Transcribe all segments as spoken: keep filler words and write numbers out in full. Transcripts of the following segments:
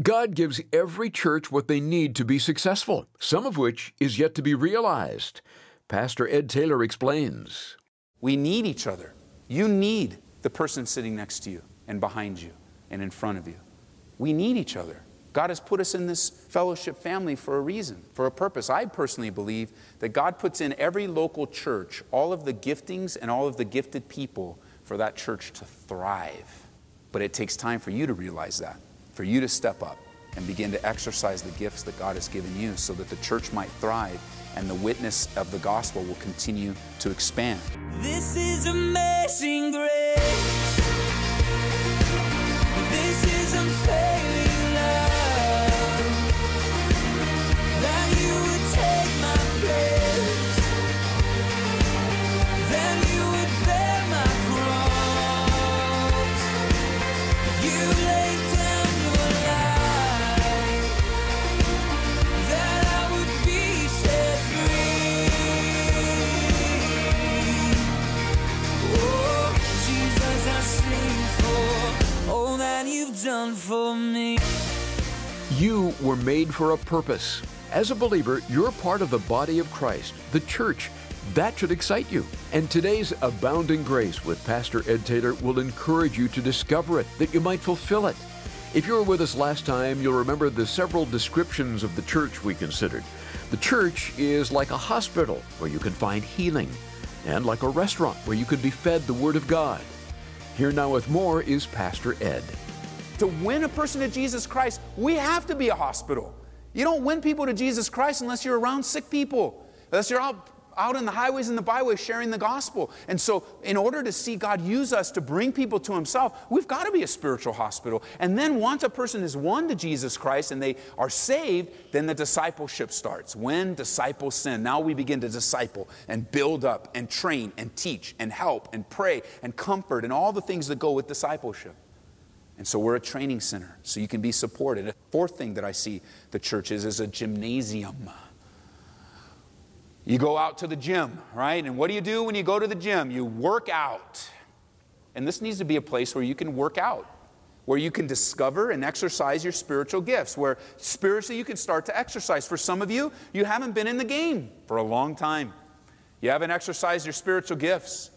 God gives every church what they need to be successful, some of which is yet to be realized. Pastor Ed Taylor explains. We need each other. You need the person sitting next to you and behind you and in front of you. We need each other. God has put us in this fellowship family for a reason, for a purpose. I personally believe that God puts in every local church all of the giftings and all of the gifted people for that church to thrive. But it takes time for you to realize that, for you to step up and begin to exercise the gifts that God has given you so that the church might thrive and the witness of the gospel will continue to expand. This is amazing grace. This is unfailing. You were made for a purpose. As a believer, you're part of the body of Christ, the church. That should excite you. And today's Abounding Grace with Pastor Ed Taylor will encourage you to discover it, that you might fulfill it. If you were with us last time, you'll remember the several descriptions of the church we considered. The church is like a hospital where you can find healing, and like a restaurant where you can be fed the Word of God. Here now with more is Pastor Ed. To win a person to Jesus Christ, we have to be a hospital. You don't win people to Jesus Christ unless you're around sick people, unless you're out, out in the highways and the byways sharing the gospel. And so in order to see God use us to bring people to Himself, we've got to be a spiritual hospital. And then once a person is won to Jesus Christ and they are saved, then the discipleship starts. When disciples sin, now we begin to disciple and build up and train and teach and help and pray and comfort and all the things that go with discipleship. And so we're a training center, so you can be supported. A fourth thing that I see the church is, is a gymnasium. You go out to the gym, right? And what do you do when you go to the gym? You work out. And this needs to be a place where you can work out, where you can discover and exercise your spiritual gifts, where spiritually you can start to exercise. For some of you, you haven't been in the game for a long time. You haven't exercised your spiritual gifts.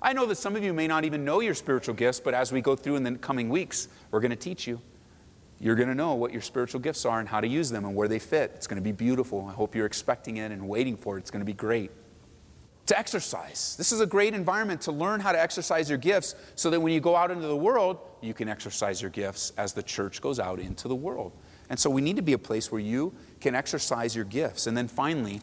I know that some of you may not even know your spiritual gifts, but as we go through in the coming weeks, we're going to teach you. You're going to know what your spiritual gifts are and how to use them and where they fit. It's going to be beautiful. I hope you're expecting it and waiting for it. It's going to be great. To exercise. This is a great environment to learn how to exercise your gifts so that when you go out into the world, you can exercise your gifts as the church goes out into the world. And so we need to be a place where you can exercise your gifts. And then finally,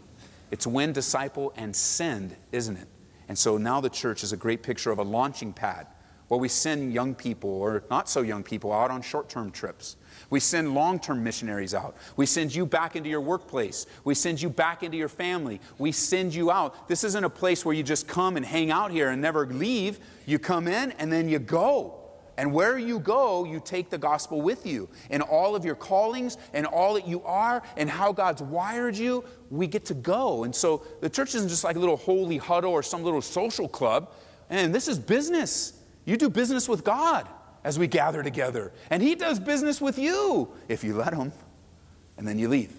it's win, disciple, and send, isn't it? And so now the church is a great picture of a launching pad where we send young people or not so young people out on short-term trips. We send long-term missionaries out. We send you back into your workplace. We send you back into your family. We send you out. This isn't a place where you just come and hang out here and never leave. You come in and then you go. And where you go, you take the gospel with you. And all of your callings and all that you are and how God's wired you, we get to go. And so the church isn't just like a little holy huddle or some little social club. And this is business. You do business with God as we gather together. And He does business with you if you let Him. And then you leave.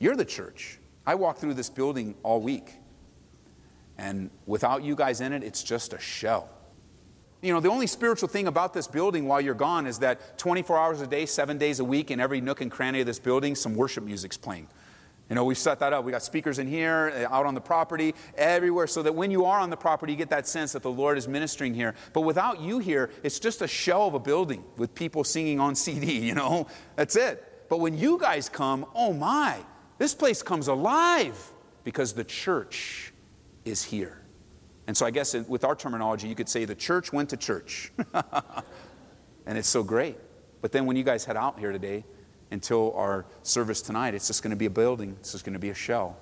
You're the church. I walk through this building all week. And without you guys in it, it's just a shell. You know, the only spiritual thing about this building while you're gone is that twenty-four hours a day, seven days a week, in every nook and cranny of this building, some worship music's playing. You know, we've set that up. We got speakers in here, out on the property, everywhere, so that when you are on the property, you get that sense that the Lord is ministering here. But without you here, it's just a shell of a building with people singing on C D, you know. That's it. But when you guys come, oh my, this place comes alive because the church is here. And so I guess with our terminology, you could say the church went to church. And it's so great. But then when you guys head out here today until our service tonight, it's just going to be a building. It's just going to be a shell.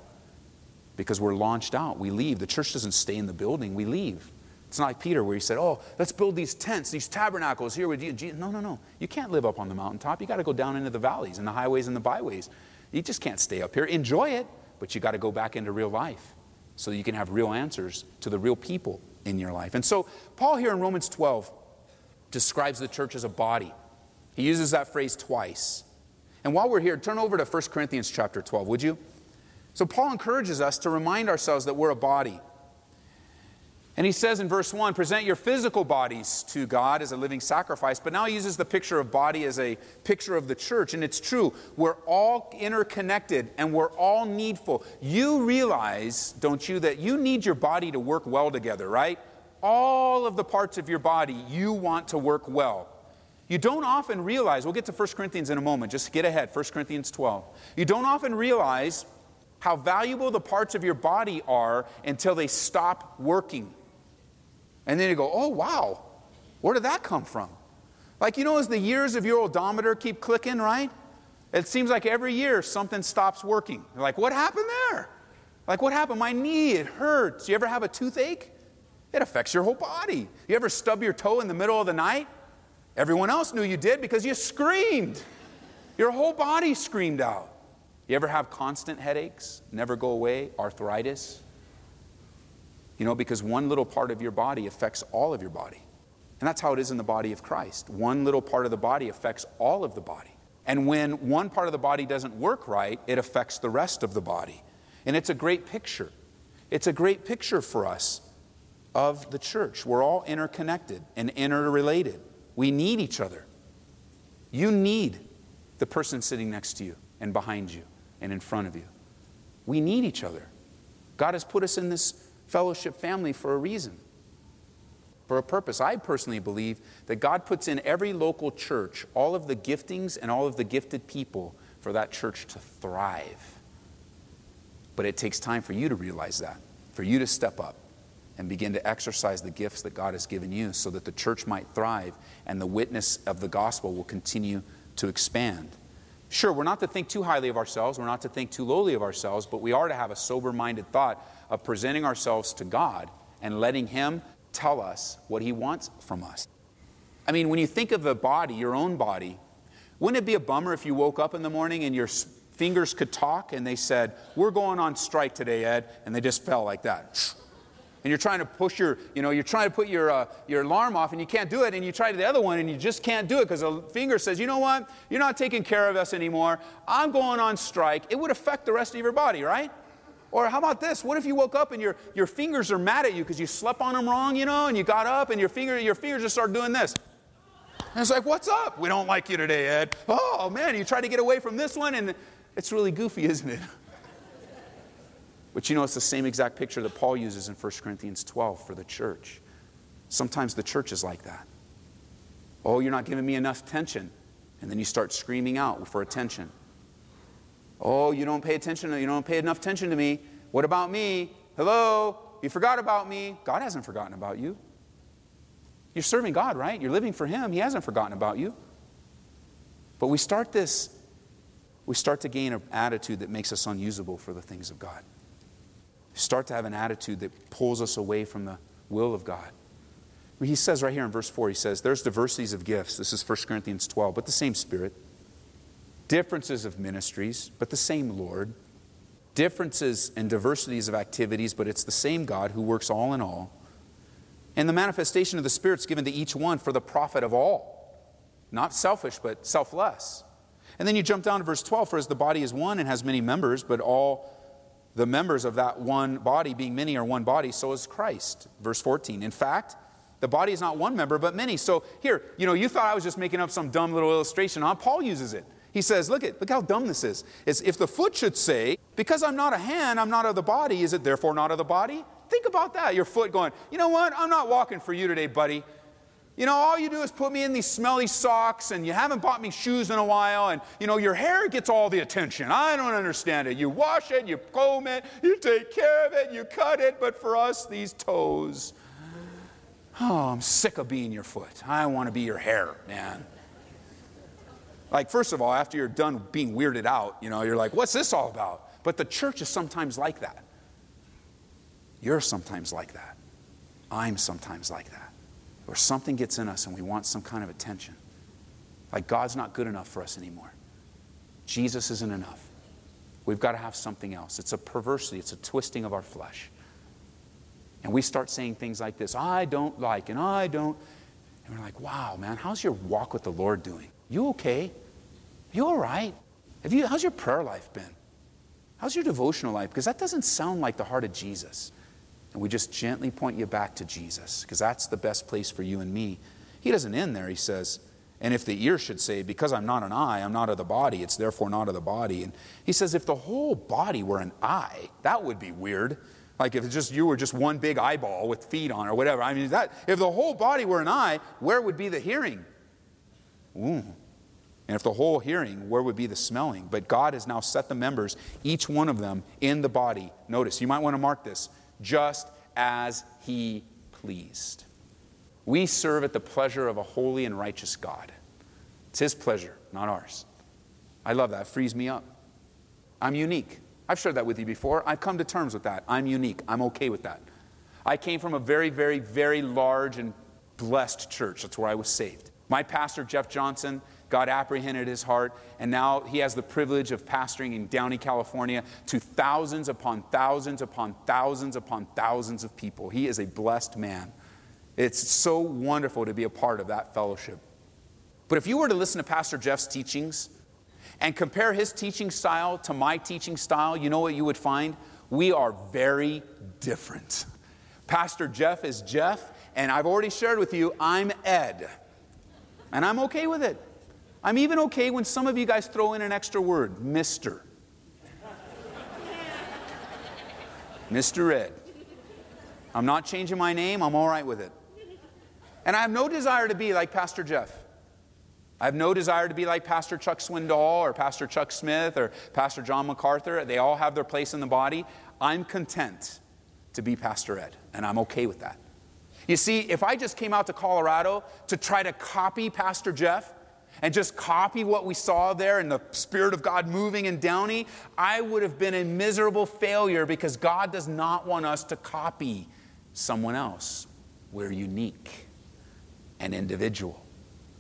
Because we're launched out. We leave. The church doesn't stay in the building. We leave. It's not like Peter where he said, oh, let's build these tents, these tabernacles here with Jesus. No, no, no. You can't live up on the mountaintop. You got to go down into the valleys and the highways and the byways. You just can't stay up here. Enjoy it. But you got to go back into real life, so you can have real answers to the real people in your life. And so Paul here in Romans twelve describes the church as a body. He uses that phrase twice. And while we're here, turn over to First Corinthians chapter twelve, would you? So Paul encourages us to remind ourselves that we're a body. And he says in verse one, present your physical bodies to God as a living sacrifice. But now he uses the picture of body as a picture of the church. And it's true. We're all interconnected and we're all needful. You realize, don't you, that you need your body to work well together, right? All of the parts of your body you want to work well. You don't often realize, we'll get to First Corinthians in a moment, just get ahead, First Corinthians twelve. You don't often realize how valuable the parts of your body are until they stop working. And then you go, oh, wow, where did that come from? Like, you know, as the years of your odometer keep clicking, right? It seems like every year something stops working. You're like, what happened there? Like, what happened? My knee, it hurts. You ever have a toothache? It affects your whole body. You ever stub your toe in the middle of the night? Everyone else knew you did because you screamed. Your whole body screamed out. You ever have constant headaches, never go away, arthritis? You know, because one little part of your body affects all of your body. And that's how it is in the body of Christ. One little part of the body affects all of the body. And when one part of the body doesn't work right, it affects the rest of the body. And it's a great picture. It's a great picture for us of the church. We're all interconnected and interrelated. We need each other. You need the person sitting next to you and behind you and in front of you. We need each other. God has put us in this fellowship family for a reason, for a purpose. I personally believe that God puts in every local church all of the giftings and all of the gifted people for that church to thrive. But it takes time for you to realize that, for you to step up and begin to exercise the gifts that God has given you so that the church might thrive and the witness of the gospel will continue to expand. Sure, we're not to think too highly of ourselves. We're not to think too lowly of ourselves, but we are to have a sober-minded thought of presenting ourselves to God and letting Him tell us what He wants from us. I mean, when you think of the body, your own body, wouldn't it be a bummer if you woke up in the morning and your fingers could talk and they said, we're going on strike today, Ed, and they just fell like that. And you're trying to push your, you know, you're trying to put your uh, your alarm off and you can't do it. And you try the other one and you just can't do it because a finger says, you know what? You're not taking care of us anymore. I'm going on strike. It would affect the rest of your body, right? Or how about this? What if you woke up and your, your fingers are mad at you because you slept on them wrong, you know, and you got up and your finger your fingers just start doing this. And it's like, what's up? We don't like you today, Ed. Oh, man, you try to get away from this one and it's really goofy, isn't it? But you know, it's the same exact picture that Paul uses in First Corinthians twelve for the church. Sometimes the church is like that. Oh, you're not giving me enough attention. And then you start screaming out for attention. Oh, you don't pay attention. You don't pay enough attention to me. What about me? Hello? You forgot about me. God hasn't forgotten about you. You're serving God, right? You're living for Him. He hasn't forgotten about you. But we start this, we start to gain an attitude that makes us unusable for the things of God. Start to have an attitude that pulls us away from the will of God. He says right here in verse four, he says, there's diversities of gifts. This is First Corinthians twelve, but the same Spirit. Differences of ministries, but the same Lord. Differences and diversities of activities, but it's the same God who works all in all. And the manifestation of the Spirit is given to each one for the profit of all. Not selfish, but selfless. And then you jump down to verse twelve, for as the body is one and has many members, but all the members of that one body, being many, are one body, so is Christ. Verse fourteen, in fact, the body is not one member, but many. So here, you know, you thought I was just making up some dumb little illustration. Now Paul uses it. He says, look at, look how dumb this is. It's, if the foot should say, because I'm not a hand, I'm not of the body, is it therefore not of the body? Think about that. Your foot going, you know what? I'm not walking for you today, buddy. You know, all you do is put me in these smelly socks and you haven't bought me shoes in a while and, you know, your hair gets all the attention. I don't understand it. You wash it, you comb it, you take care of it, you cut it. But for us, these toes, oh, I'm sick of being your foot. I want to be your hair, man. Like, first of all, after you're done being weirded out, you know, you're like, what's this all about? But the church is sometimes like that. You're sometimes like that. I'm sometimes like that. Or something gets in us and we want some kind of attention. Like God's not good enough for us anymore. Jesus isn't enough. We've got to have something else. It's a perversity. It's a twisting of our flesh. And we start saying things like this, I don't like and I don't. And we're like, wow, man, how's your walk with the Lord doing? You okay? You all right? Have you? How's your prayer life been? How's your devotional life? Because that doesn't sound like the heart of Jesus. And we just gently point you back to Jesus, because that's the best place for you and me. He doesn't end there. He says, and if the ear should say, because I'm not an eye, I'm not of the body, it's therefore not of the body. And he says, if the whole body were an eye, that would be weird. Like if it's just you were just one big eyeball with feet on or whatever. I mean, that if the whole body were an eye, where would be the hearing? Ooh. And if the whole hearing, where would be the smelling? But God has now set the members, each one of them, in the body. Notice, you might want to mark this, just as he pleased. We serve at the pleasure of a holy and righteous God. It's his pleasure, not ours. I love that. It frees me up. I'm unique. I've shared that with you before. I've come to terms with that. I'm unique. I'm okay with that. I came from a very, very, very large and blessed church. That's where I was saved. My pastor, Jeff Johnson, God apprehended his heart, and now he has the privilege of pastoring in Downey, California, to thousands upon thousands upon thousands upon thousands of people. He is a blessed man. It's so wonderful to be a part of that fellowship. But if you were to listen to Pastor Jeff's teachings and compare his teaching style to my teaching style, you know what you would find? We are very different. Pastor Jeff is Jeff, and I've already shared with you, I'm Ed. And I'm okay with it. I'm even okay when some of you guys throw in an extra word, Mister Mister Ed. I'm not changing my name. I'm all right with it. And I have no desire to be like Pastor Jeff. I have no desire to be like Pastor Chuck Swindoll or Pastor Chuck Smith or Pastor John MacArthur. They all have their place in the body. I'm content to be Pastor Ed, and I'm okay with that. You see, if I just came out to Colorado to try to copy Pastor Jeff, and just copy what we saw there and the Spirit of God moving in Downey, I would have been a miserable failure, because God does not want us to copy someone else. We're unique and individual.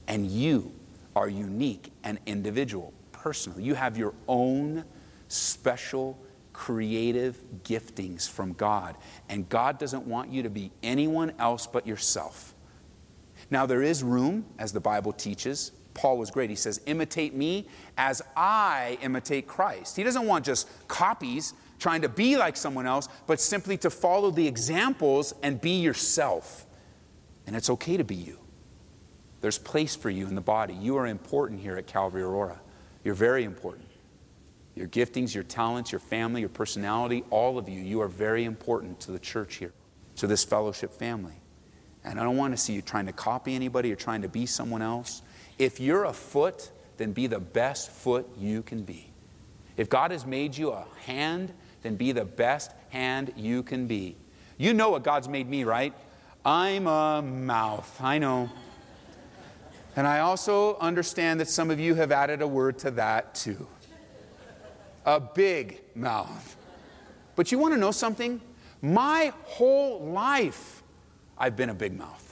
And you are unique and individual, personal. You have your own special creative giftings from God. And God doesn't want you to be anyone else but yourself. Now, there is room, as the Bible teaches. Paul was great. He says, imitate me as I imitate Christ. He doesn't want just copies trying to be like someone else, but simply to follow the examples and be yourself. And it's okay to be you. There's place for you in the body. You are important here at Calvary Aurora. You're very important. Your giftings, your talents, your family, your personality, all of you, you are very important to the church here, to this fellowship family. And I don't want to see you trying to copy anybody or trying to be someone else. If you're a foot, then be the best foot you can be. If God has made you a hand, then be the best hand you can be. You know what God's made me, right? I'm a mouth, I know. And I also understand that some of you have added a word to that too. A big mouth. But you want to know something? My whole life, I've been a big mouth.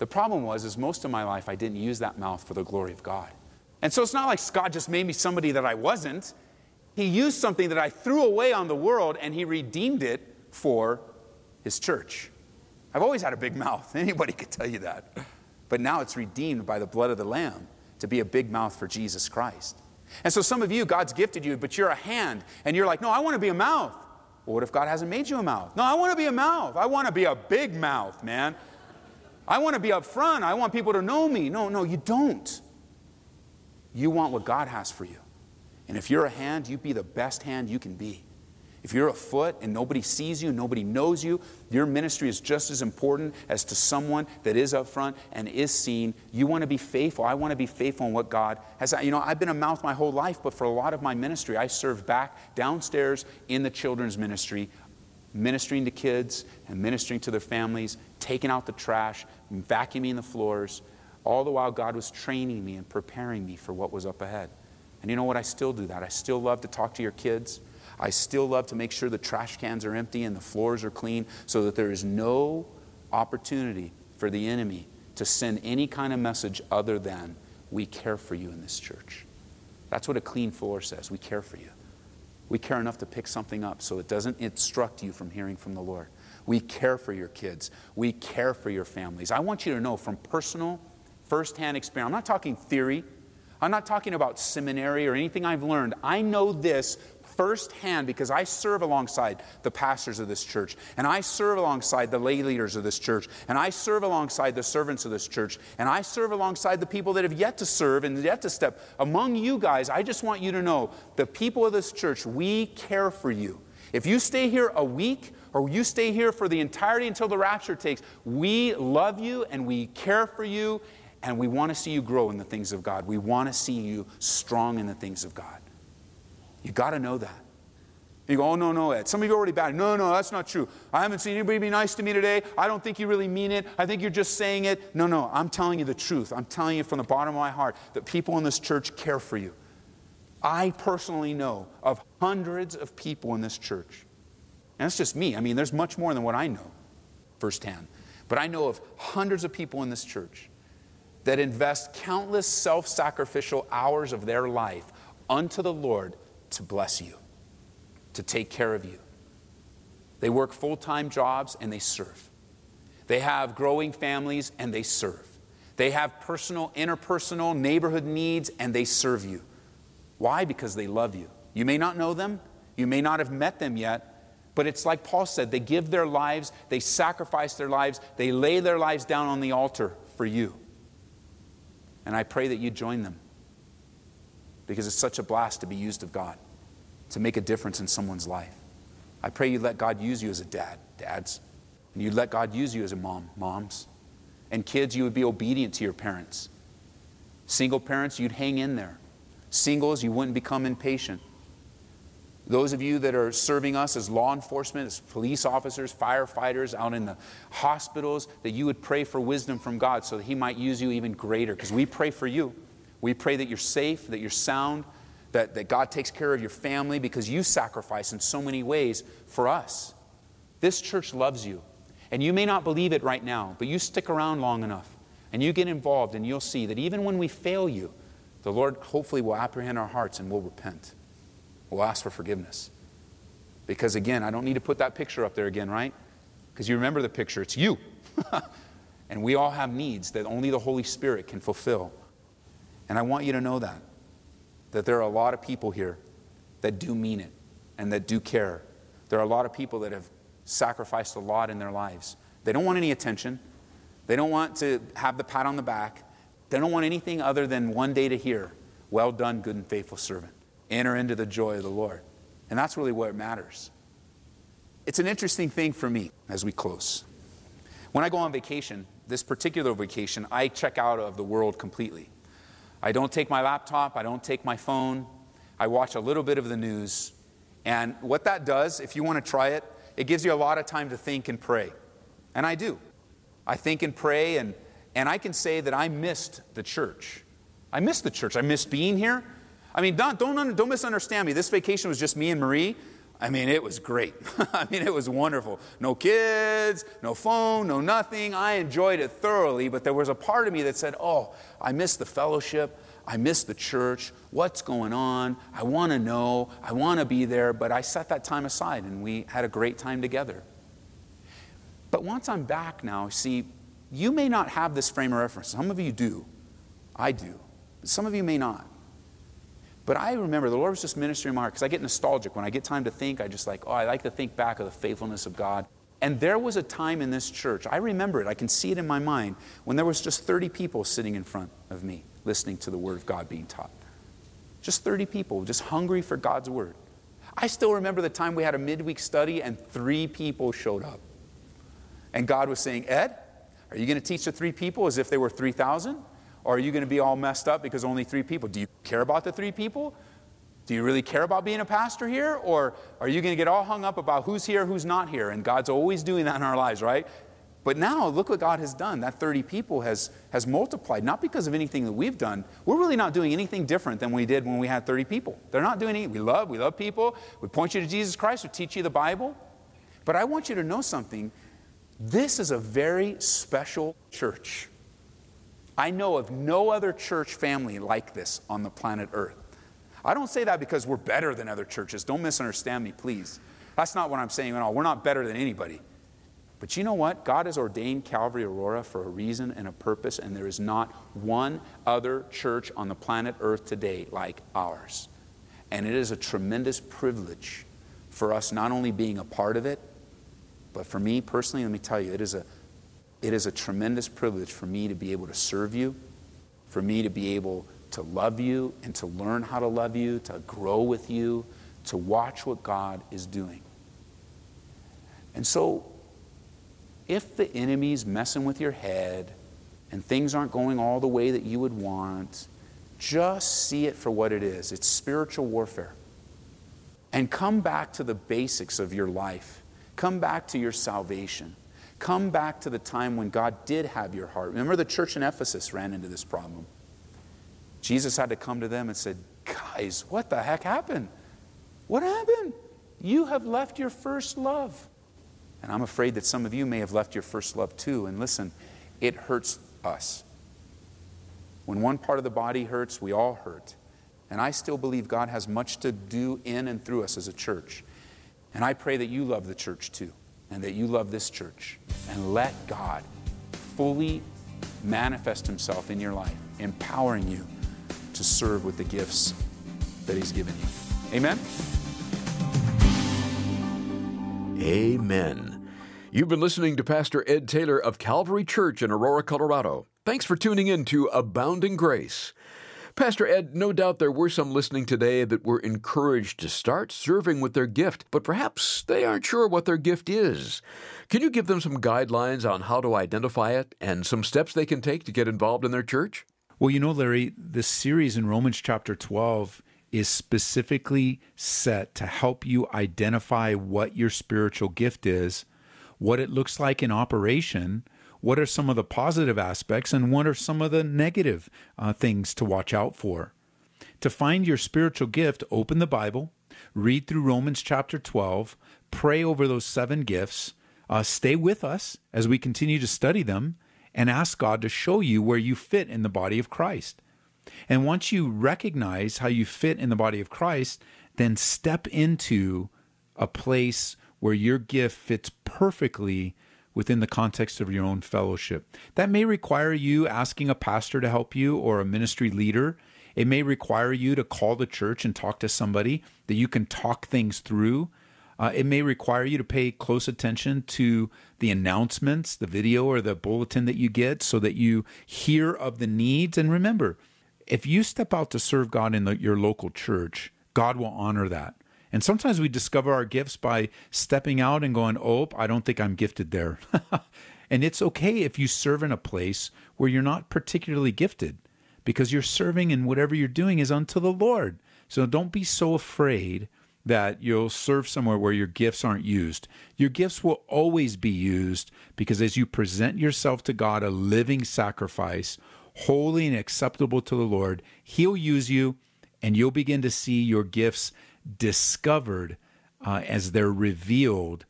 The problem was, is most of my life, I didn't use that mouth for the glory of God. And so it's not like God just made me somebody that I wasn't. He used something that I threw away on the world, and he redeemed it for his church. I've always had a big mouth. Anybody could tell you that. But now it's redeemed by the blood of the Lamb to be a big mouth for Jesus Christ. And so some of you, God's gifted you, but you're a hand. And you're like, no, I want to be a mouth. Well, what if God hasn't made you a mouth? No, I want to be a mouth. I want to be a big mouth, man. I want to be up front. I want people to know me. No, no, you don't. You want what God has for you. And if you're a hand, you be the best hand you can be. If you're a foot and nobody sees you, nobody knows you, your ministry is just as important as to someone that is up front and is seen. You want to be faithful. I want to be faithful in what God has. You know, I've been a mouth my whole life, but for a lot of my ministry, I served back downstairs in the children's ministry, ministering to kids and ministering to their families, taking out the trash, vacuuming the floors. All the while, God was training me and preparing me for what was up ahead. And you know what? I still do that. I still love to talk to your kids. I still love to make sure the trash cans are empty and the floors are clean so that there is no opportunity for the enemy to send any kind of message other than, we care for you in this church. That's what a clean floor says. We care for you. We care enough to pick something up so it doesn't obstruct you from hearing from the Lord. We care for your kids. We care for your families. I want you to know from personal, firsthand experience. I'm not talking theory. I'm not talking about seminary or anything I've learned. I know this firsthand because I serve alongside the pastors of this church, and I serve alongside the lay leaders of this church, and I serve alongside the servants of this church, and I serve alongside the people that have yet to serve and yet to step. Among you guys, I just want you to know, the people of this church, we care for you. If you stay here a week or you stay here for the entirety until the rapture takes, we love you and we care for you, and we want to see you grow in the things of God. We want to see you strong in the things of God. You got to know that. You go, oh, no, no, Ed. Some of you are already bad. No, no, that's not true. I haven't seen anybody be nice to me today. I don't think you really mean it. I think you're just saying it. No, no, I'm telling you the truth. I'm telling you from the bottom of my heart that people in this church care for you. I personally know of hundreds of people in this church. And that's just me. I mean, there's much more than what I know firsthand. But I know of hundreds of people in this church that invest countless self-sacrificial hours of their life unto the Lord to bless you, to take care of you. They work full-time jobs and they serve. They have growing families and they serve. They have personal, interpersonal, neighborhood needs and they serve you. Why? Because they love you. You may not know them. You may not have met them yet. But it's like Paul said, they give their lives, they sacrifice their lives, they lay their lives down on the altar for you. And I pray that you join them, because it's such a blast to be used of God, to make a difference in someone's life. I pray you let God use you as a dad, dads. And you let God use you as a mom, moms. And kids, you would be obedient to your parents. Single parents, you'd hang in there. Singles, you wouldn't become impatient. Those of you that are serving us as law enforcement, as police officers, firefighters, out in the hospitals, that you would pray for wisdom from God so that He might use you even greater. Because we pray for you. We pray that you're safe, that you're sound, that, that God takes care of your family, because you sacrifice in so many ways for us. This church loves you. And you may not believe it right now, but you stick around long enough and you get involved, and you'll see that even when we fail you, the Lord hopefully will apprehend our hearts and we'll repent. We'll ask for forgiveness. Because again, I don't need to put that picture up there again, right? Because you remember the picture. It's you. And we all have needs that only the Holy Spirit can fulfill. And I want you to know that. That there are a lot of people here that do mean it and that do care. There are a lot of people that have sacrificed a lot in their lives. They don't want any attention. They don't want to have the pat on the back. They don't want anything other than one day to hear, well done, good and faithful servant. Enter into the joy of the Lord. And that's really what matters. It's an interesting thing for me as we close. When I go on vacation, this particular vacation, I check out of the world completely. I don't take my laptop. I don't take my phone. I watch a little bit of the news. And what that does, if you want to try it, it gives you a lot of time to think and pray. And I do. I think and pray. And, and I can say that I missed the church. I missed the church. I missed being here. I mean, don't, don't, don't misunderstand me. This vacation was just me and Marie. I mean, it was great. I mean, it was wonderful. No kids, no phone, no nothing. I enjoyed it thoroughly, but there was a part of me that said, oh, I miss the fellowship. I miss the church. What's going on? I want to know. I want to be there. But I set that time aside, and we had a great time together. But once I'm back now, see, you may not have this frame of reference. Some of you do. I do. But some of you may not. But I remember the Lord was just ministering in my heart, because I get nostalgic. When I get time to think, I just like, oh, I like to think back of the faithfulness of God. And there was a time in this church, I remember it, I can see it in my mind, when there was just thirty people sitting in front of me, listening to the Word of God being taught. Just thirty people, just hungry for God's Word. I still remember the time we had a midweek study and three people showed up. And God was saying, Ed, are you going to teach the three people as if they were three thousand? Or are you going to be all messed up because only three people? Do you care about the three people? Do you really care about being a pastor here? Or are you going to get all hung up about who's here, who's not here? And God's always doing that in our lives, right? But now, look what God has done. That thirty people has, has multiplied, not because of anything that we've done. We're really not doing anything different than we did when we had thirty people. They're not doing anything. We love, we love people. We point you to Jesus Christ. We teach you the Bible. But I want you to know something. This is a very special church. I know of no other church family like this on the planet Earth. I don't say that because we're better than other churches. Don't misunderstand me, please. That's not what I'm saying at all. We're not better than anybody. But you know what? God has ordained Calvary Aurora for a reason and a purpose, and there is not one other church on the planet Earth today like ours. And it is a tremendous privilege for us not only being a part of it, but for me personally, let me tell you, it is a it is a tremendous privilege for me to be able to serve you, for me to be able to love you and to learn how to love you, to grow with you, to watch what God is doing. And so, if the enemy's messing with your head and things aren't going all the way that you would want, just see it for what it is. It's spiritual warfare. And come back to the basics of your life. Come back to your salvation. Come back to the time when God did have your heart. Remember, the church in Ephesus ran into this problem. Jesus had to come to them and said, guys, what the heck happened? What happened? You have left your first love. And I'm afraid that some of you may have left your first love too. And listen, it hurts us. When one part of the body hurts, we all hurt. And I still believe God has much to do in and through us as a church. And I pray that you love the church too, and that you love this church. And let God fully manifest himself in your life, empowering you to serve with the gifts that he's given you. Amen? Amen. You've been listening to Pastor Ed Taylor of Calvary Church in Aurora, Colorado. Thanks for tuning in to Abounding Grace. Pastor Ed, no doubt there were some listening today that were encouraged to start serving with their gift, but perhaps they aren't sure what their gift is. Can you give them some guidelines on how to identify it and some steps they can take to get involved in their church? Well, you know, Larry, this series in Romans chapter twelve is specifically set to help you identify what your spiritual gift is, what it looks like in operation, what are some of the positive aspects, and what are some of the negative uh, things to watch out for. To find your spiritual gift, open the Bible, read through Romans chapter twelve, pray over those seven gifts, uh, stay with us as we continue to study them, and ask God to show you where you fit in the body of Christ. And once you recognize how you fit in the body of Christ, then step into a place where your gift fits perfectly within the context of your own fellowship. That may require you asking a pastor to help you or a ministry leader. It may require you to call the church and talk to somebody that you can talk things through. Uh, it may require you to pay close attention to the announcements, the video or the bulletin that you get, so that you hear of the needs. And remember, if you step out to serve God in the, your local church, God will honor that. And sometimes we discover our gifts by stepping out and going, oh, I don't think I'm gifted there. And it's okay if you serve in a place where you're not particularly gifted, because you're serving and whatever you're doing is unto the Lord. So don't be so afraid that you'll serve somewhere where your gifts aren't used. Your gifts will always be used, because as you present yourself to God, a living sacrifice, holy and acceptable to the Lord, he'll use you, and you'll begin to see your gifts discovered uh, as they're revealed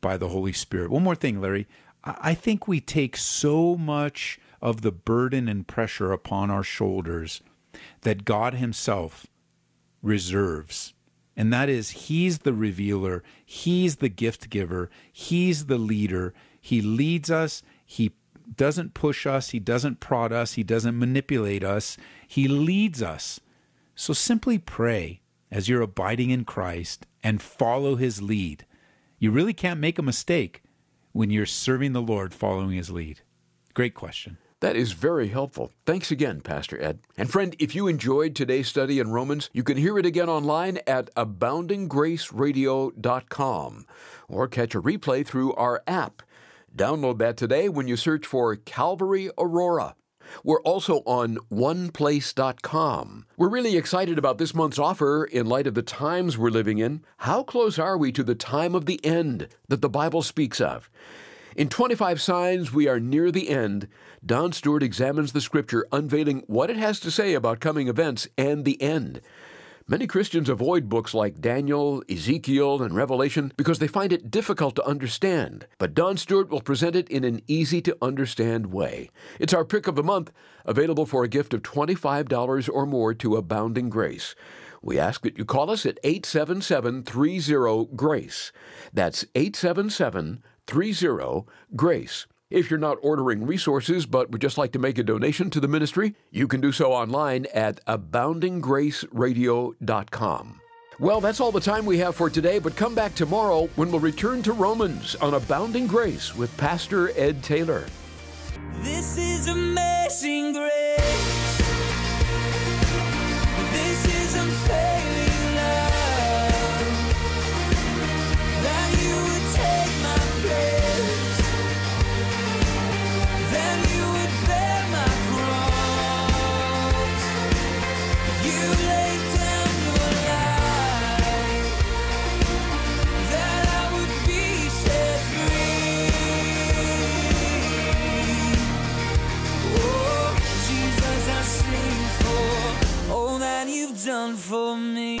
by the Holy Spirit. One more thing, Larry. I think we take so much of the burden and pressure upon our shoulders that God himself reserves. And that is, he's the revealer. He's the gift giver. He's the leader. He leads us. He doesn't push us. He doesn't prod us. He doesn't manipulate us. He leads us. So simply pray as you're abiding in Christ, and follow his lead. You really can't make a mistake when you're serving the Lord following his lead. Great question. That is very helpful. Thanks again, Pastor Ed. And friend, if you enjoyed today's study in Romans, you can hear it again online at Abounding Grace Radio dot com, or catch a replay through our app. Download that today when you search for Calvary Aurora. We're also on One Place dot com. We're really excited about this month's offer in light of the times we're living in. How close are we to the time of the end that the Bible speaks of? In twenty-five Signs, We Are Near the End, Don Stewart examines the Scripture, unveiling what it has to say about coming events and the end. Many Christians avoid books like Daniel, Ezekiel, and Revelation because they find it difficult to understand. But Don Stewart will present it in an easy-to-understand way. It's our pick of the month, available for a gift of twenty-five dollars or more to Abounding Grace. We ask that you call us at eight seven seven, three zero, GRACE. That's eight seven seven, three zero, GRACE. three zero GRACE. If you're not ordering resources but would just like to make a donation to the ministry, you can do so online at Abounding Grace Radio dot com. Well, that's all the time we have for today, but come back tomorrow when we'll return to Romans on Abounding Grace with Pastor Ed Taylor. This is amazing grace. This is unfailing love. That you would take my place. That you would bear my cross. You laid down your life. That I would be set free. Oh, Jesus, I sing for all that you've done for me.